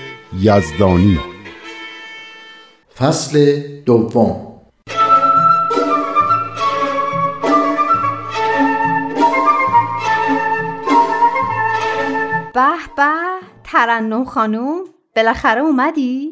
یزدانی. فصل دوم. به به، ترنم خانوم بالاخره اومدی؟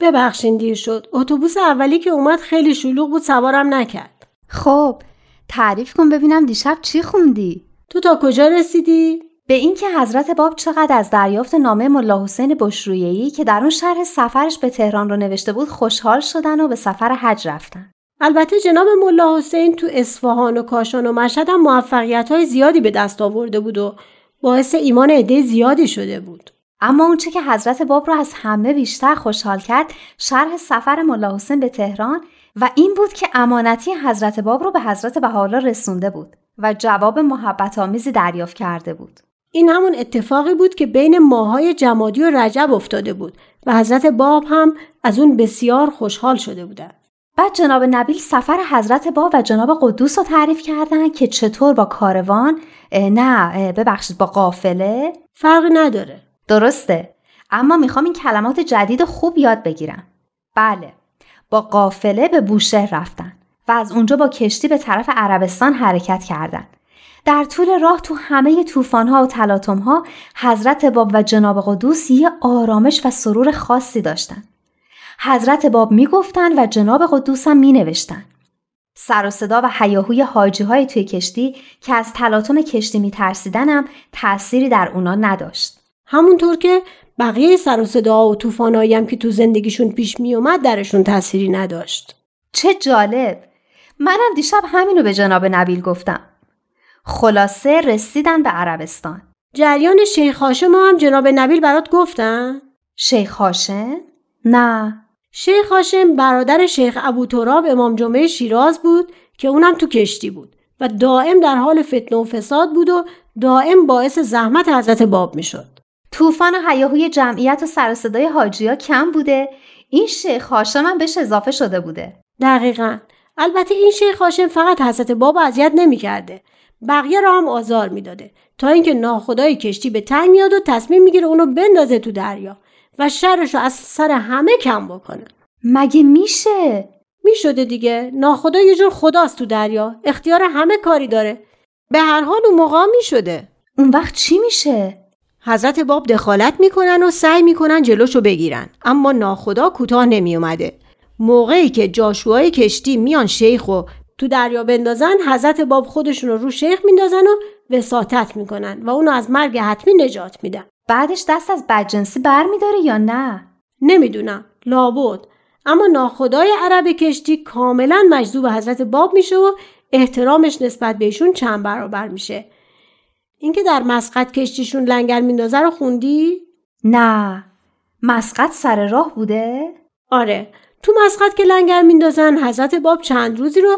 ببخشین دیر شد. اتوبوس اولی که اومد خیلی شلوغ بود، سوارم نکرد. خب تعریف کن ببینم دیشب چی خوندی؟ تو تا کجا رسیدی؟ به این که حضرت باب چقدر از دریافت نامه ملا حسین بشرویه‌ای که در اون شرح سفرش به تهران رو نوشته بود خوشحال شدن و به سفر حج رفتن. البته جناب ملا حسین تو اصفهان و کاشان و مشهد هم موفقیت‌های زیادی به دست آورده بود و باعث ایمان عده زیادی شده بود. اما اون چه که حضرت باب رو از همه بیشتر خوشحال کرد شرح سفر ملا حسین به تهران و این بود که امانتی حضرت باب رو به حضرت بهالا رسونده بود و جواب محبت‌آمیزی دریافت کرده بود. این همون اتفاقی بود که بین ماهای جمادی و رجب افتاده بود و حضرت باب هم از اون بسیار خوشحال شده بودند. بعد جناب نبیل سفر حضرت باب و جناب قدوس رو تعریف کردن که چطور با کاروان، با قافله فرقی نداره. درسته، اما میخوام این کلمات جدید خوب یاد بگیرم. بله، با قافله به بوشهر رفتن و از اونجا با کشتی به طرف عربستان حرکت کردن. در طول راه تو همه طوفان‌ها و تلاطم‌ها حضرت باب و جناب قدوس یه آرامش و سرور خاصی داشتن. حضرت باب میگفتن و جناب قدوس هم مینوشتن. سر و صدا و هیاهوی حاجی‌های توی کشتی که از تلاطم کشتی میترسیدن هم تأثیری در اونا نداشت. همونطور که بقیه سر و صدا و طوفانایی هم که تو زندگیشون پیش میومد درشون تأثیری نداشت. چه جالب. منم دیشب همینو به جناب نبیل گفتم. خلاصه رسیدن به عربستان. جریان شیخ حاشم هم جناب نبیل برات گفتن؟ شیخ حاشم؟ نه. شیخ حاشم برادر شیخ ابو تراب امام جمعه شیراز بود که اونم تو کشتی بود و دائم در حال فتنه و فساد بود و دائم باعث زحمت حضرت باب میشد. طوفان و هیاهوی جمعیت و سر و صدای حاجیا کم بوده، این شیخ حاشم هم بهش اضافه شده بوده. دقیقاً. البته این شیخ حاشم فقط حضرت باب اذیت نمی‌کرده، بقیه را هم آزار میداده تا اینکه ناخدای کشتی به تنگ میاد و تصمیم میگیره اونو بندازه تو دریا و شرشو از سر همه کم بکنه. مگه میشه؟ میشده دیگه. ناخدا یه جور خداست تو دریا، اختیار همه کاری داره. به هر حال اون موقع میشده. اون وقت چی میشه؟ حضرت باب دخالت میکنن و سعی میکنن جلوشو بگیرن، اما ناخدا کوتاه نمیومده. موقعی که جاشوهای کشتی میان شیخو تو دریا بندازن، حضرت باب خودشون رو شیخ میندازن و وساطت میکنن و اونو از مرگ حتمی نجات میدن. بعدش دست از بدجنسی برمیداره یا نه؟ نمیدونم، لابد. اما ناخدای عرب کشتی کاملا مجذوب حضرت باب میشه و احترامش نسبت بهشون چند برابر میشه. اینکه در مسقط کشتیشون لنگر میندازه رو خوندی؟ نه. مسقط سر راه بوده؟ آره، تو مسقط که لنگر میندازن حضرت باب چند روزی رو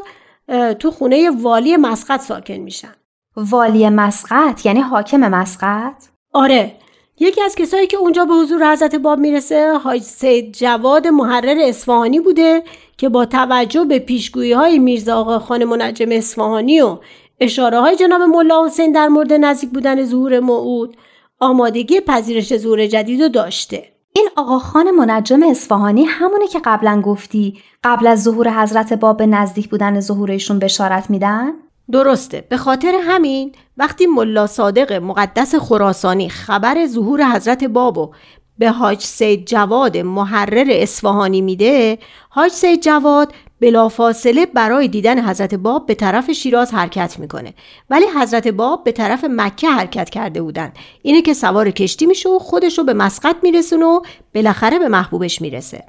تو خونه والی مسقط ساکن میشن. والی مسقط یعنی حاکم مسقط؟ آره، یکی از کسایی که اونجا به حضور حضرت باب میرسه حاج سید جواد محرر اصفهانی بوده که با توجه به پیشگویی‌های میرزا آقاخان منجم اصفهانی و اشاره‌های جناب ملا حسین در مورد نزدیک بودن ظهور موعود آمادگی پذیرش ظهور جدیدو داشته. این آقاخان منجم اصفهانی همونه که قبلا گفتی قبل از ظهور حضرت باب به نزدیک بودن ظهورشون بشارت میدن؟ درسته. به خاطر همین وقتی ملا صادق مقدس خراسانی خبر ظهور حضرت بابو به حاج سید جواد محرر اصفهانی میده، حاج سید جواد بلافاصله برای دیدن حضرت باب به طرف شیراز حرکت میکنه، ولی حضرت باب به طرف مکه حرکت کرده بودن. اینه که سوار کشتی میشه و خودشو به مسقط میرسونه و بالاخره به محبوبش میرسه.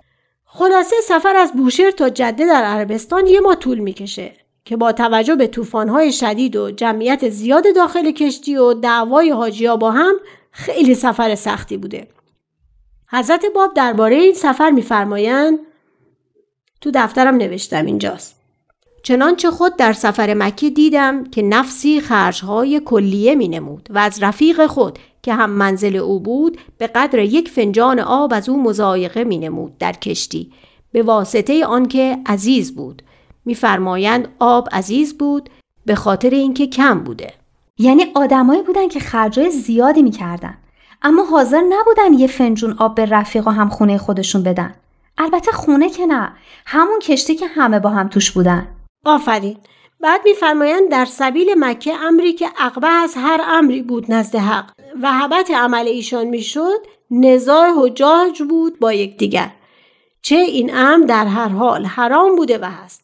خلاصه سفر از بوشهر تا جده در عربستان یه ماه طول میکشه که با توجه به طوفان‌های شدید و جمعیت زیاد داخل کشتی و دعوای حاجی‌ها با هم، خیلی سفر سختی بوده. حضرت باب درباره این سفر می‌فرمایند، تو دفترم نوشتم اینجاست: چنانچه خود در سفر مکه دیدم که نفسی خرج‌های کلیه می‌نمود و از رفیق خود که هم منزل او بود به قدر یک فنجان آب از او مضایقه می‌نمود در کشتی به واسطه آنکه عزیز بود. میفرمایند آب عزیز بود به خاطر اینکه کم بوده. یعنی آدمایی بودن که خرجای زیادی میکردن اما حاضر نبودن یه فنجون آب به رفیق و همخونه خودشون بدن. البته خونه که نه، همون کشتی که همه با هم توش بودن. آفرین. بعد میفرمایند در سبیل مکه امری که اقبح از هر امری بود نزد حق و حبط عمل ایشان میشد نزاع حجاج بود با یکدیگر، چه این امر در هر حال حرام بوده و هست.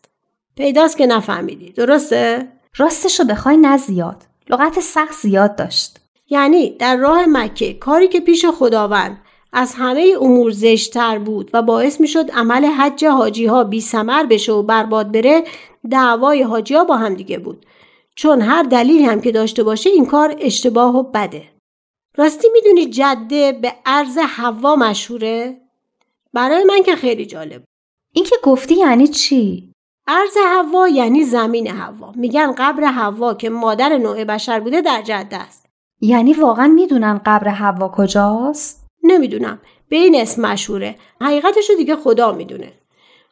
پیداست که نفهمیدی، درسته؟ راستشو بخوای نه زیاد، لغت سخت زیاد داشت. یعنی در راه مکه کاری که پیش خداوند از همه امور زشت‌تر بود و باعث میشد عمل حج حاجی‌ها بی ثمر بشه و برباد بره، دعوای حاجی‌ها با هم دیگه بود. چون هر دلیلی هم که داشته باشه این کار اشتباه و بده. راستی میدونی جده به عرض حوا مشهوره؟ برای من که خیلی جالب. این که گفتی یعنی چی؟ عرض حوا یعنی زمین حوا. میگن قبر حوا که مادر نوع بشر بوده در جده است. یعنی واقعا میدونن قبر حوا کجاست؟ نمیدونم، به این اسم مشهوره. حقیقتشو دیگه خدا میدونه.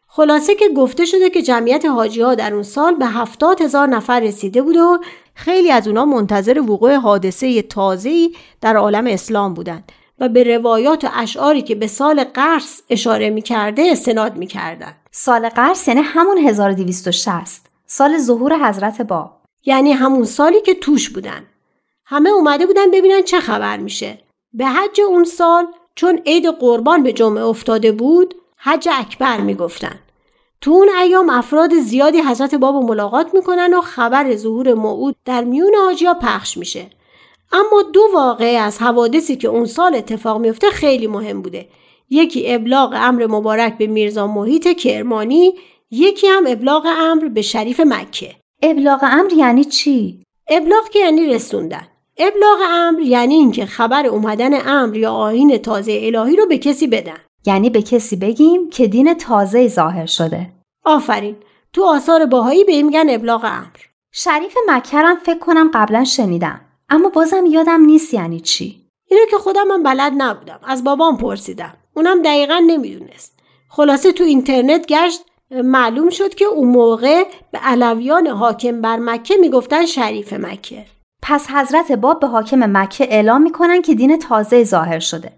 خلاصه که گفته شده که جمعیت حاجی ها در اون سال به 70,000 نفر رسیده بود و خیلی از اونا منتظر وقوع حادثه تازه‌ای در عالم اسلام بودن و به روایات و اشعاری که به سال قرس اشاره می‌کرده استناد می‌کردن. سال قرس یعنی همون 1260، سال ظهور حضرت باب، یعنی همون سالی که توش بودن. همه اومده بودن ببینن چه خبر میشه. به حج اون سال چون عید قربان به جمعه افتاده بود، حج اکبر میگفتن. تو اون ایام افراد زیادی حضرت باب رو ملاقات میکنن و خبر ظهور موعود در میون حاجی‌ها پخش میشه. اما دو واقعه از حوادثی که اون سال اتفاق میفته خیلی مهم بوده. یکی ابلاغ امر مبارک به میرزا محیط کرمانی، یکی هم ابلاغ امر به شریف مکه. ابلاغ امر یعنی چی؟ ابلاغ که یعنی رسوندن. ابلاغ امر یعنی اینکه خبر اومدن امر یا آیین تازه الهی رو به کسی بدن. یعنی به کسی بگیم که دین تازه ظاهر شده. آفرین. تو آثار باهایی به این میگن ابلاغ امر. شریف مکه هم فکر کنم قبلا شنیدم، اما بازم یادم نیست یعنی چی. اینو که خودم هم بلد نبودم، از بابام پرسیدم، اونم دقیقاً نمیدونست. خلاصه تو اینترنت گشت، معلوم شد که اون موقع به علویان حاکم بر مکه میگفتن شریف مکه. پس حضرت باب به حاکم مکه اعلام میکنن که دین تازه ظاهر شده،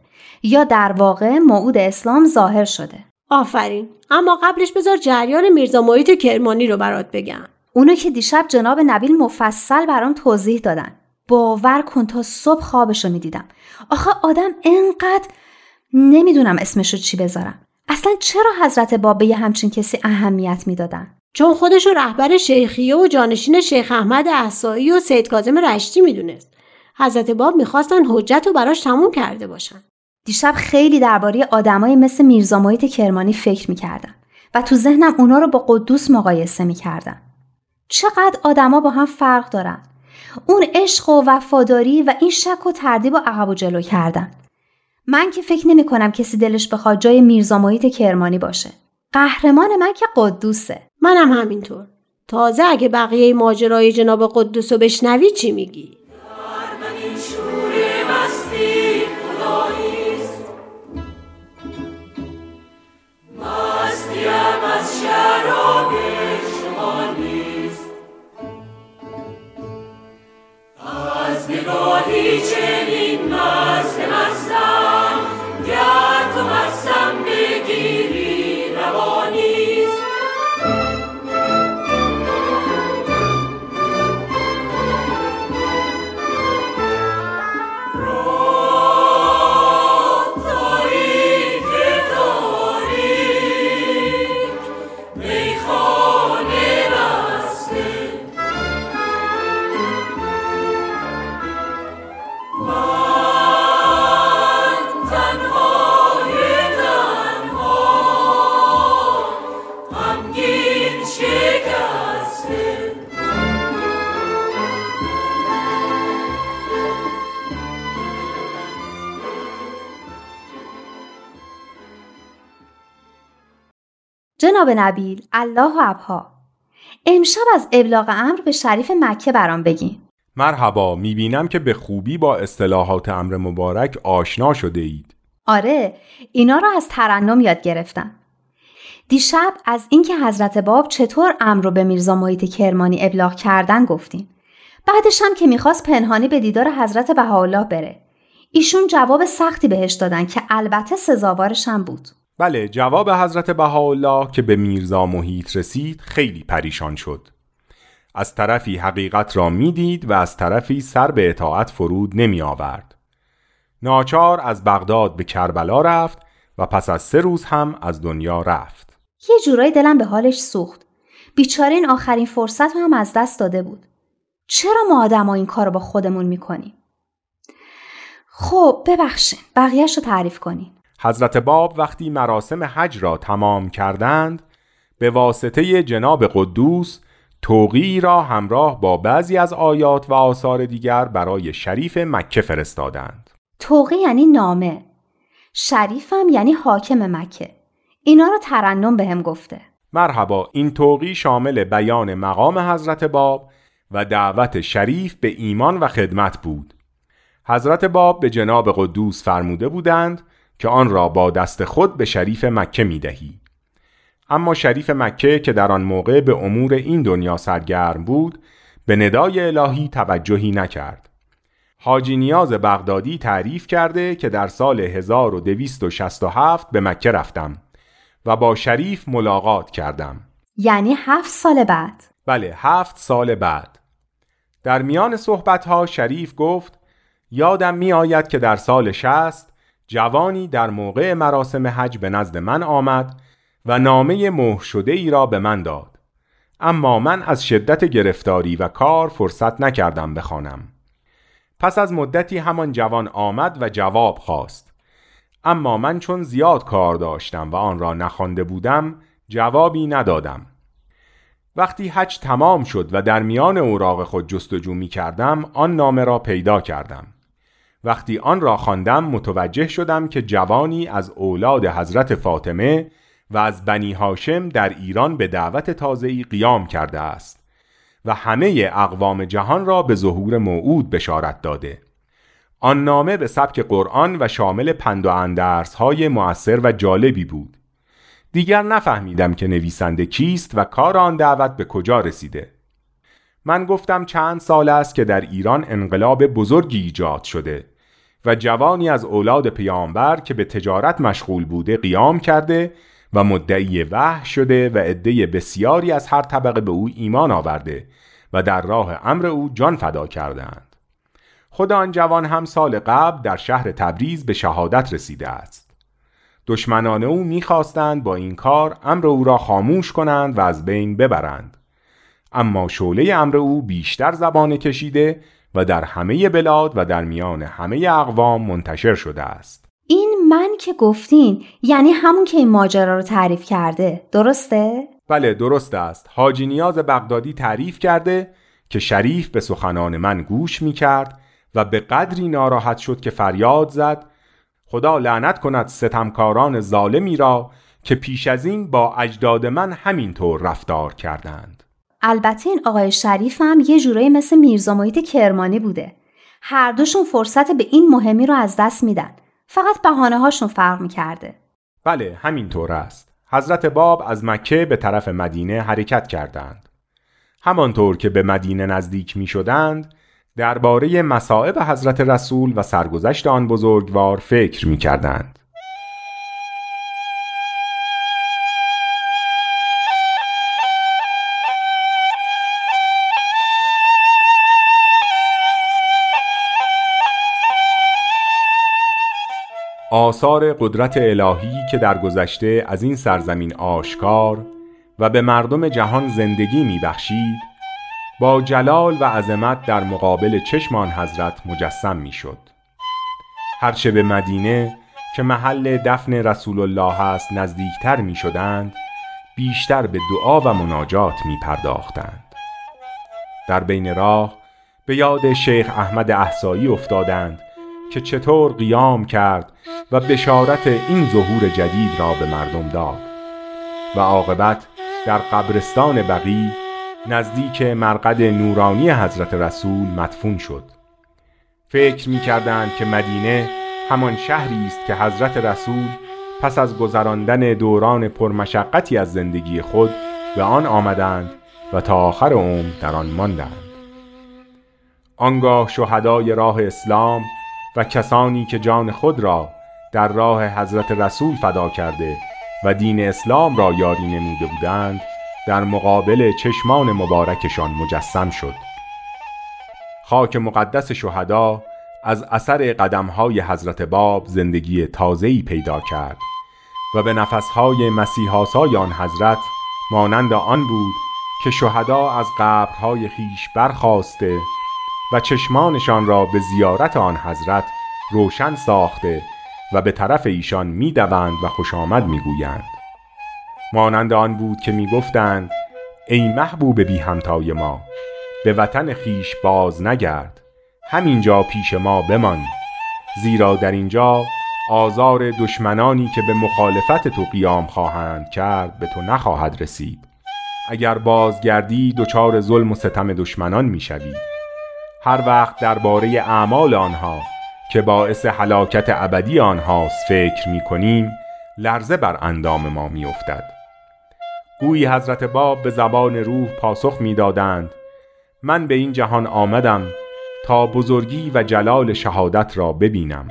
یا در واقع موعود اسلام ظاهر شده. آفرین. اما قبلش بذار جریان میرزا محیط کرمانی رو برات بگم. اونو که دیشب جناب نبیل مفصل برام توضیح دادن. باور کن تا صبح خوابشو میدیدم. آخه آدم انقدر نمیدونم اسمشو چی بذارم. اصلا چرا حضرت باب به همچین کسی اهمیت میدادن؟ چون خودشو رهبر شیخیه و جانشین شیخ احمد احسائی و سید کاظم رشتی میدونست. حضرت باب میخواستن حجت رو براش تموم کرده باشن. دیشب خیلی درباره آدمای مثل میرزا محیط کرمانی فکر میکردم و تو ذهنم اونا رو با قدوس مقایسه میکردم. چقدر آدما با هم فرق دارن. اون عشق و وفاداری و این شک و تردید و عقب و جلو کردن. من که فکر نمی کنم کسی دلش بخواد جای میرزا محیط کرمانی باشه. قهرمان من که قدوسه. منم همینطور. تازه اگه بقیه ماجرای جناب قدوسو بشنوی چی میگی؟ نگاهی چنین مستم گر تو مستم بگیری روانیست. جناب نبیل، الله و ابها، امشب از ابلاغ امر به شریف مکه برام بگین. مرحبا، میبینم که به خوبی با اصطلاحات امر مبارک آشنا شده اید. آره، اینا را از ترنم یاد گرفتم. دیشب از اینکه حضرت باب چطور امر رو به میرزا محیط کرمانی ابلاغ کردن گفتیم. بعدش هم که میخواست پنهانی به دیدار حضرت بهالا بره. ایشون جواب سختی بهش دادن که البته سزاوارش هم بود. بله، جواب حضرت بهاءالله که به میرزا محیط رسید خیلی پریشان شد. از طرفی حقیقت را میدید و از طرفی سر به اطاعت فرود نمی آورد. ناچار از بغداد به کربلا رفت و پس از 3 روز هم از دنیا رفت. یه جورایی دلم به حالش سوخت. بیچاره این آخرین فرصت هم از دست داده بود. چرا ما آدم‌ها این کارو با خودمون میکنیم؟ خب ببخشید، بقیه‌اش رو تعریف کنین. حضرت باب وقتی مراسم حج را تمام کردند، به واسطه جناب قدوس توقیعی را همراه با بعضی از آیات و آثار دیگر برای شریف مکه فرستادند. توقیع یعنی نامه، شریفم یعنی حاکم مکه. اینا را ترنم به هم گفته. مرحبا، این توقیع شامل بیان مقام حضرت باب و دعوت شریف به ایمان و خدمت بود. حضرت باب به جناب قدوس فرموده بودند که آن را با دست خود به شریف مکه می دهی. اما شریف مکه که در آن موقع به امور این دنیا سرگرم بود، به ندای الهی توجهی نکرد. حاجی نیاز بغدادی تعریف کرده که در سال 1267 به مکه رفتم و با شریف ملاقات کردم. یعنی 7 سال بعد؟ بله، 7 سال بعد. در میان صحبتها شریف گفت: یادم می آید که در سال 60 جوانی در موقع مراسم حج به نزد من آمد و نامه مهر شده ای را به من داد، اما من از شدت گرفتاری و کار فرصت نکردم بخوانم. پس از مدتی همان جوان آمد و جواب خواست، اما من چون زیاد کار داشتم و آن را نخوانده بودم جوابی ندادم. وقتی حج تمام شد و در میان اوراق خود جستجو می کردم، آن نامه را پیدا کردم. وقتی آن را خواندم متوجه شدم که جوانی از اولاد حضرت فاطمه و از بنی هاشم در ایران به دعوت تازه‌ای قیام کرده است و همه اقوام جهان را به ظهور موعود بشارت داده. آن نامه به سبک قرآن و شامل پند و اندرس‌های مؤثر و جالبی بود. دیگر نفهمیدم که نویسنده کیست و کار آن دعوت به کجا رسیده. من گفتم چند سال است که در ایران انقلاب بزرگی ایجاد شده و جوانی از اولاد پیامبر که به تجارت مشغول بوده قیام کرده و مدعی وحی شده و عده بسیاری از هر طبقه به او ایمان آورده و در راه امر او جان فدا کردند. خود آن جوان هم سال قبل در شهر تبریز به شهادت رسیده است. دشمنان او می‌خواستند با این کار امر او را خاموش کنند و از بین ببرند، اما شعله امر او بیشتر زبانه کشیده و در همه بلاد و در میان همه اقوام منتشر شده است. این من که گفتین یعنی همون که این ماجرا رو تعریف کرده، درسته؟ بله، درست است. حاجی نیاز بغدادی تعریف کرده که شریف به سخنان من گوش می‌کرد و به قدری ناراحت شد که فریاد زد: خدا لعنت کند ستمکاران ظالمی را که پیش از این با اجداد من همینطور رفتار کردند. البته این آقای شریف هم یه جورایی مثل میرزا محیط کرمانی بوده. هر دوشون فرصت به این مهمی رو از دست میدن. فقط بهانه‌هاشون فرق میکرده. بله، همینطور است. حضرت باب از مکه به طرف مدینه حرکت کردند. همانطور که به مدینه نزدیک میشدند، درباره مصائب حضرت رسول و سرگذشت آن بزرگوار فکر میکردند. آثار قدرت الهی که در گذشته از این سرزمین آشکار و به مردم جهان زندگی میبخشید، با جلال و عظمت در مقابل چشم آن حضرت مجسم میشد. هرچه به مدینه که محل دفن رسول الله است نزدیکتر میشدند، بیشتر به دعا و مناجات میپرداختند. در بین راه به یاد شیخ احمد احسائی افتادند که چطور قیام کرد و بشارت این ظهور جدید را به مردم داد. و عاقبت در قبرستان بقیع نزدیک مرقد نورانی حضرت رسول مدفون شد. فکر می کردند که مدینه همان شهری است که حضرت رسول پس از گذراندن دوران پرمشقتی از زندگی خود به آن آمدند و تا آخر عمر در آن ماندند. آنگاه شهدای راه اسلام و کسانی که جان خود را در راه حضرت رسول فدا کرده و دین اسلام را یاری نموده بودند در مقابل چشمان مبارکشان مجسم شد. خاک مقدس شهدا از اثر قدمهای حضرت باب زندگی تازه‌ای پیدا کرد و به نفسهای مسیحاسای آن حضرت مانند آن بود که شهدا از قبرهای خیش برخاسته و چشمانشان را به زیارت آن حضرت روشن ساخته و به طرف ایشان می‌دوند و خوش آمد می‌گویند. مانند آن بود که می‌گفتند ای محبوب بی همتای ما، به وطن خیش باز نگرد، همینجا پیش ما بمان، زیرا در اینجا آزار دشمنانی که به مخالفت تو قیام خواهند کرد به تو نخواهد رسید. اگر بازگردی دچار ظلم و ستم دشمنان می‌شوی. هر وقت درباره اعمال آنها که باعث هلاکت ابدی آنهاست فکر می‌کنیم لرزه بر اندام ما می‌افتد. گویی حضرت باب به زبان روح پاسخ می‌دادند من به این جهان آمدم تا بزرگی و جلال شهادت را ببینم.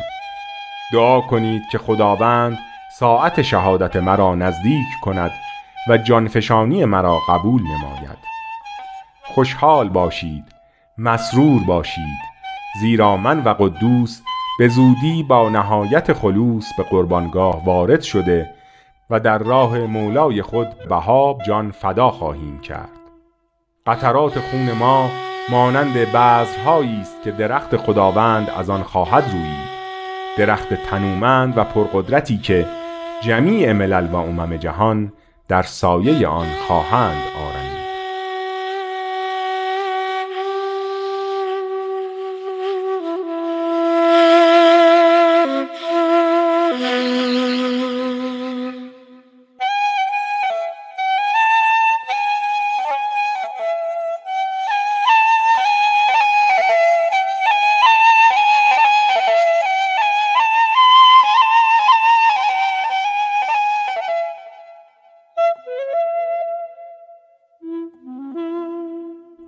دعا کنید که خداوند ساعت شهادت مرا نزدیک کند و جانفشانی مرا قبول نماید. خوشحال باشید، مسرور باشید، زیرا من و قدوس به زودی با نهایت خلوص به قربانگاه وارد شده و در راه مولای خود بهاب جان فدا خواهیم کرد. قطرات خون ما مانند بذرهایی است که درخت خداوند از آن خواهد رویید، درخت تنومند و پرقدرتی که جمیع ملل و امم جهان در سایه آن خواهند آرمید.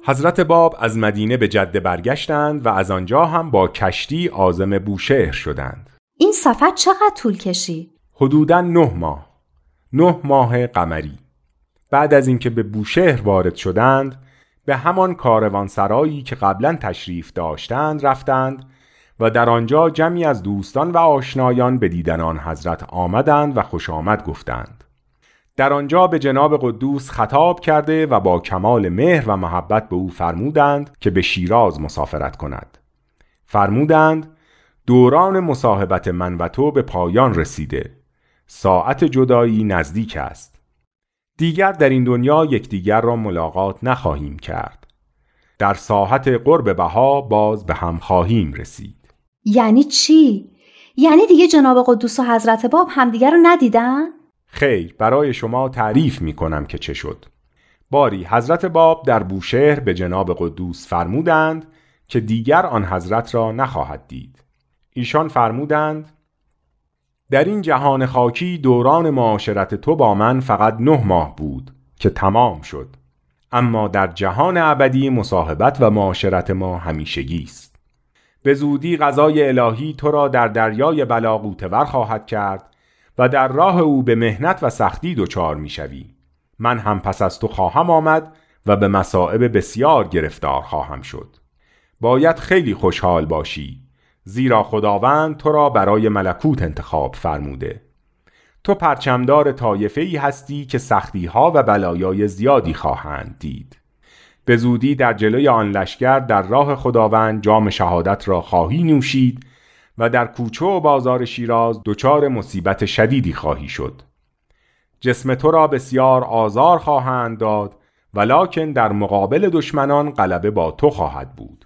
حضرت باب از مدینه به جده برگشتند و از آنجا هم با کشتی عازم بوشهر شدند. این سفر چقدر طول کشید؟ حدوداً 9 ماه. 9 ماه قمری. بعد از اینکه به بوشهر وارد شدند به همان کاروانسرایی که قبلا تشریف داشتند رفتند و در آنجا جمعی از دوستان و آشنایان به دیدن آن حضرت آمدند و خوش آمد گفتند. در آنجا به جناب قدوس خطاب کرده و با کمال مهر و محبت به او فرمودند که به شیراز مسافرت کند. فرمودند دوران مصاحبت من و تو به پایان رسیده، ساعت جدایی نزدیک است، دیگر در این دنیا یکدیگر را ملاقات نخواهیم کرد، در ساعت قرب بها باز به هم خواهیم رسید. یعنی چی؟ یعنی دیگه جناب قدوس و حضرت باب همدیگر را ندیدن؟ خیر، برای شما تعریف می کنم که چه شد. باری حضرت باب در بوشهر به جناب قدوس فرمودند که دیگر آن حضرت را نخواهد دید. ایشان فرمودند در این جهان خاکی دوران معاشرت تو با من فقط 9 ماه بود که تمام شد، اما در جهان ابدی مصاحبت و معاشرت ما همیشگی است. به زودی قضای الهی تو را در دریای بلا غوطه‌ور خواهد کرد و در راه او به مهنت و سختی دچار میشوی. من هم پس از تو خواهم آمد و به مصائب بسیار گرفتار خواهم شد. باید خیلی خوشحال باشی، زیرا خداوند تو را برای ملکوت انتخاب فرموده. تو پرچمدار طایفه‌ای هستی که سختی‌ها و بلایای زیادی خواهند دید. به زودی در جلوی آن لشکر در راه خداوند جام شهادت را خواهی نوشید و در کوچه و بازار شیراز دچار مصیبت شدیدی خواهی شد. جسم تو را بسیار آزار خواهند داد، ولکن در مقابل دشمنان غلبه با تو خواهد بود.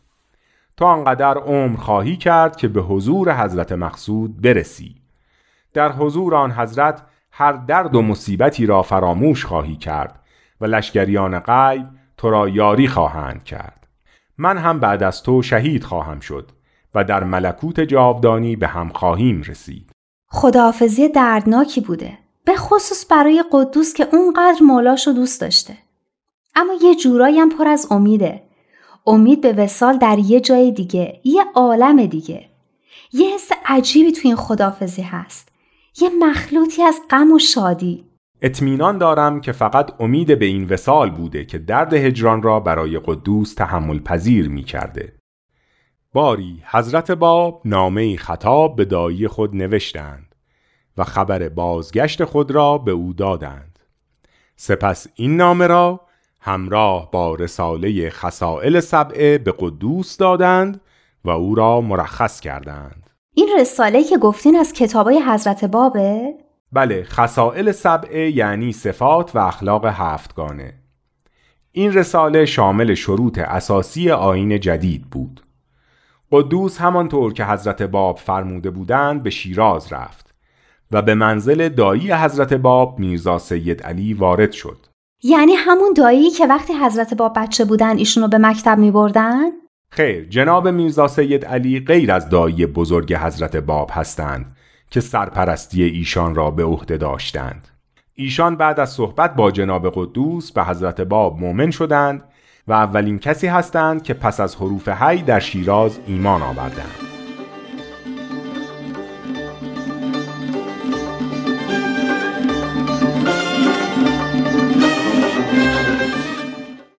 تو آنقدر عمر خواهی کرد که به حضور حضرت مقصود برسی. در حضور آن حضرت هر درد و مصیبتی را فراموش خواهی کرد و لشکریان غیب تو را یاری خواهند کرد. من هم بعد از تو شهید خواهم شد و در ملکوت جاودانی به هم خواهیم رسید. خداحافظی دردناکی بوده، به خصوص برای قدوس که اونقدر مولاشو دوست داشته. اما یه جورایی هم پر از امیده. امید به وصال در یه جای دیگه، یه عالم دیگه. یه حس عجیبی تو این خداحافظی هست. یه مخلوطی از غم و شادی. اطمینان دارم که فقط امید به این وصال بوده که درد هجران را برای قدوس تحمل پذیر می کرده. باری حضرت باب نامه‌ای خطاب به دایی خود نوشتند و خبر بازگشت خود را به او دادند. سپس این نامه را همراه با رساله خصائل سبعه به قدوس دادند و او را مرخص کردند. این رساله که گفتین از کتابای حضرت بابه؟ بله، خصائل سبعه یعنی صفات و اخلاق هفتگانه. این رساله شامل شروط اساسی آیین جدید بود. قدوس همانطور که حضرت باب فرموده بودند به شیراز رفت و به منزل دایی حضرت باب میرزا سید علی وارد شد. یعنی همون دایی که وقتی حضرت باب بچه بودن ایشونو به مکتب می بردن؟ خیر، جناب میرزا سید علی غیر از دایی بزرگ حضرت باب هستند که سرپرستی ایشان را به عهده داشتند. ایشان بعد از صحبت با جناب قدوس به حضرت باب مؤمن شدند و اولین کسی هستند که پس از حروف حی در شیراز ایمان آوردند.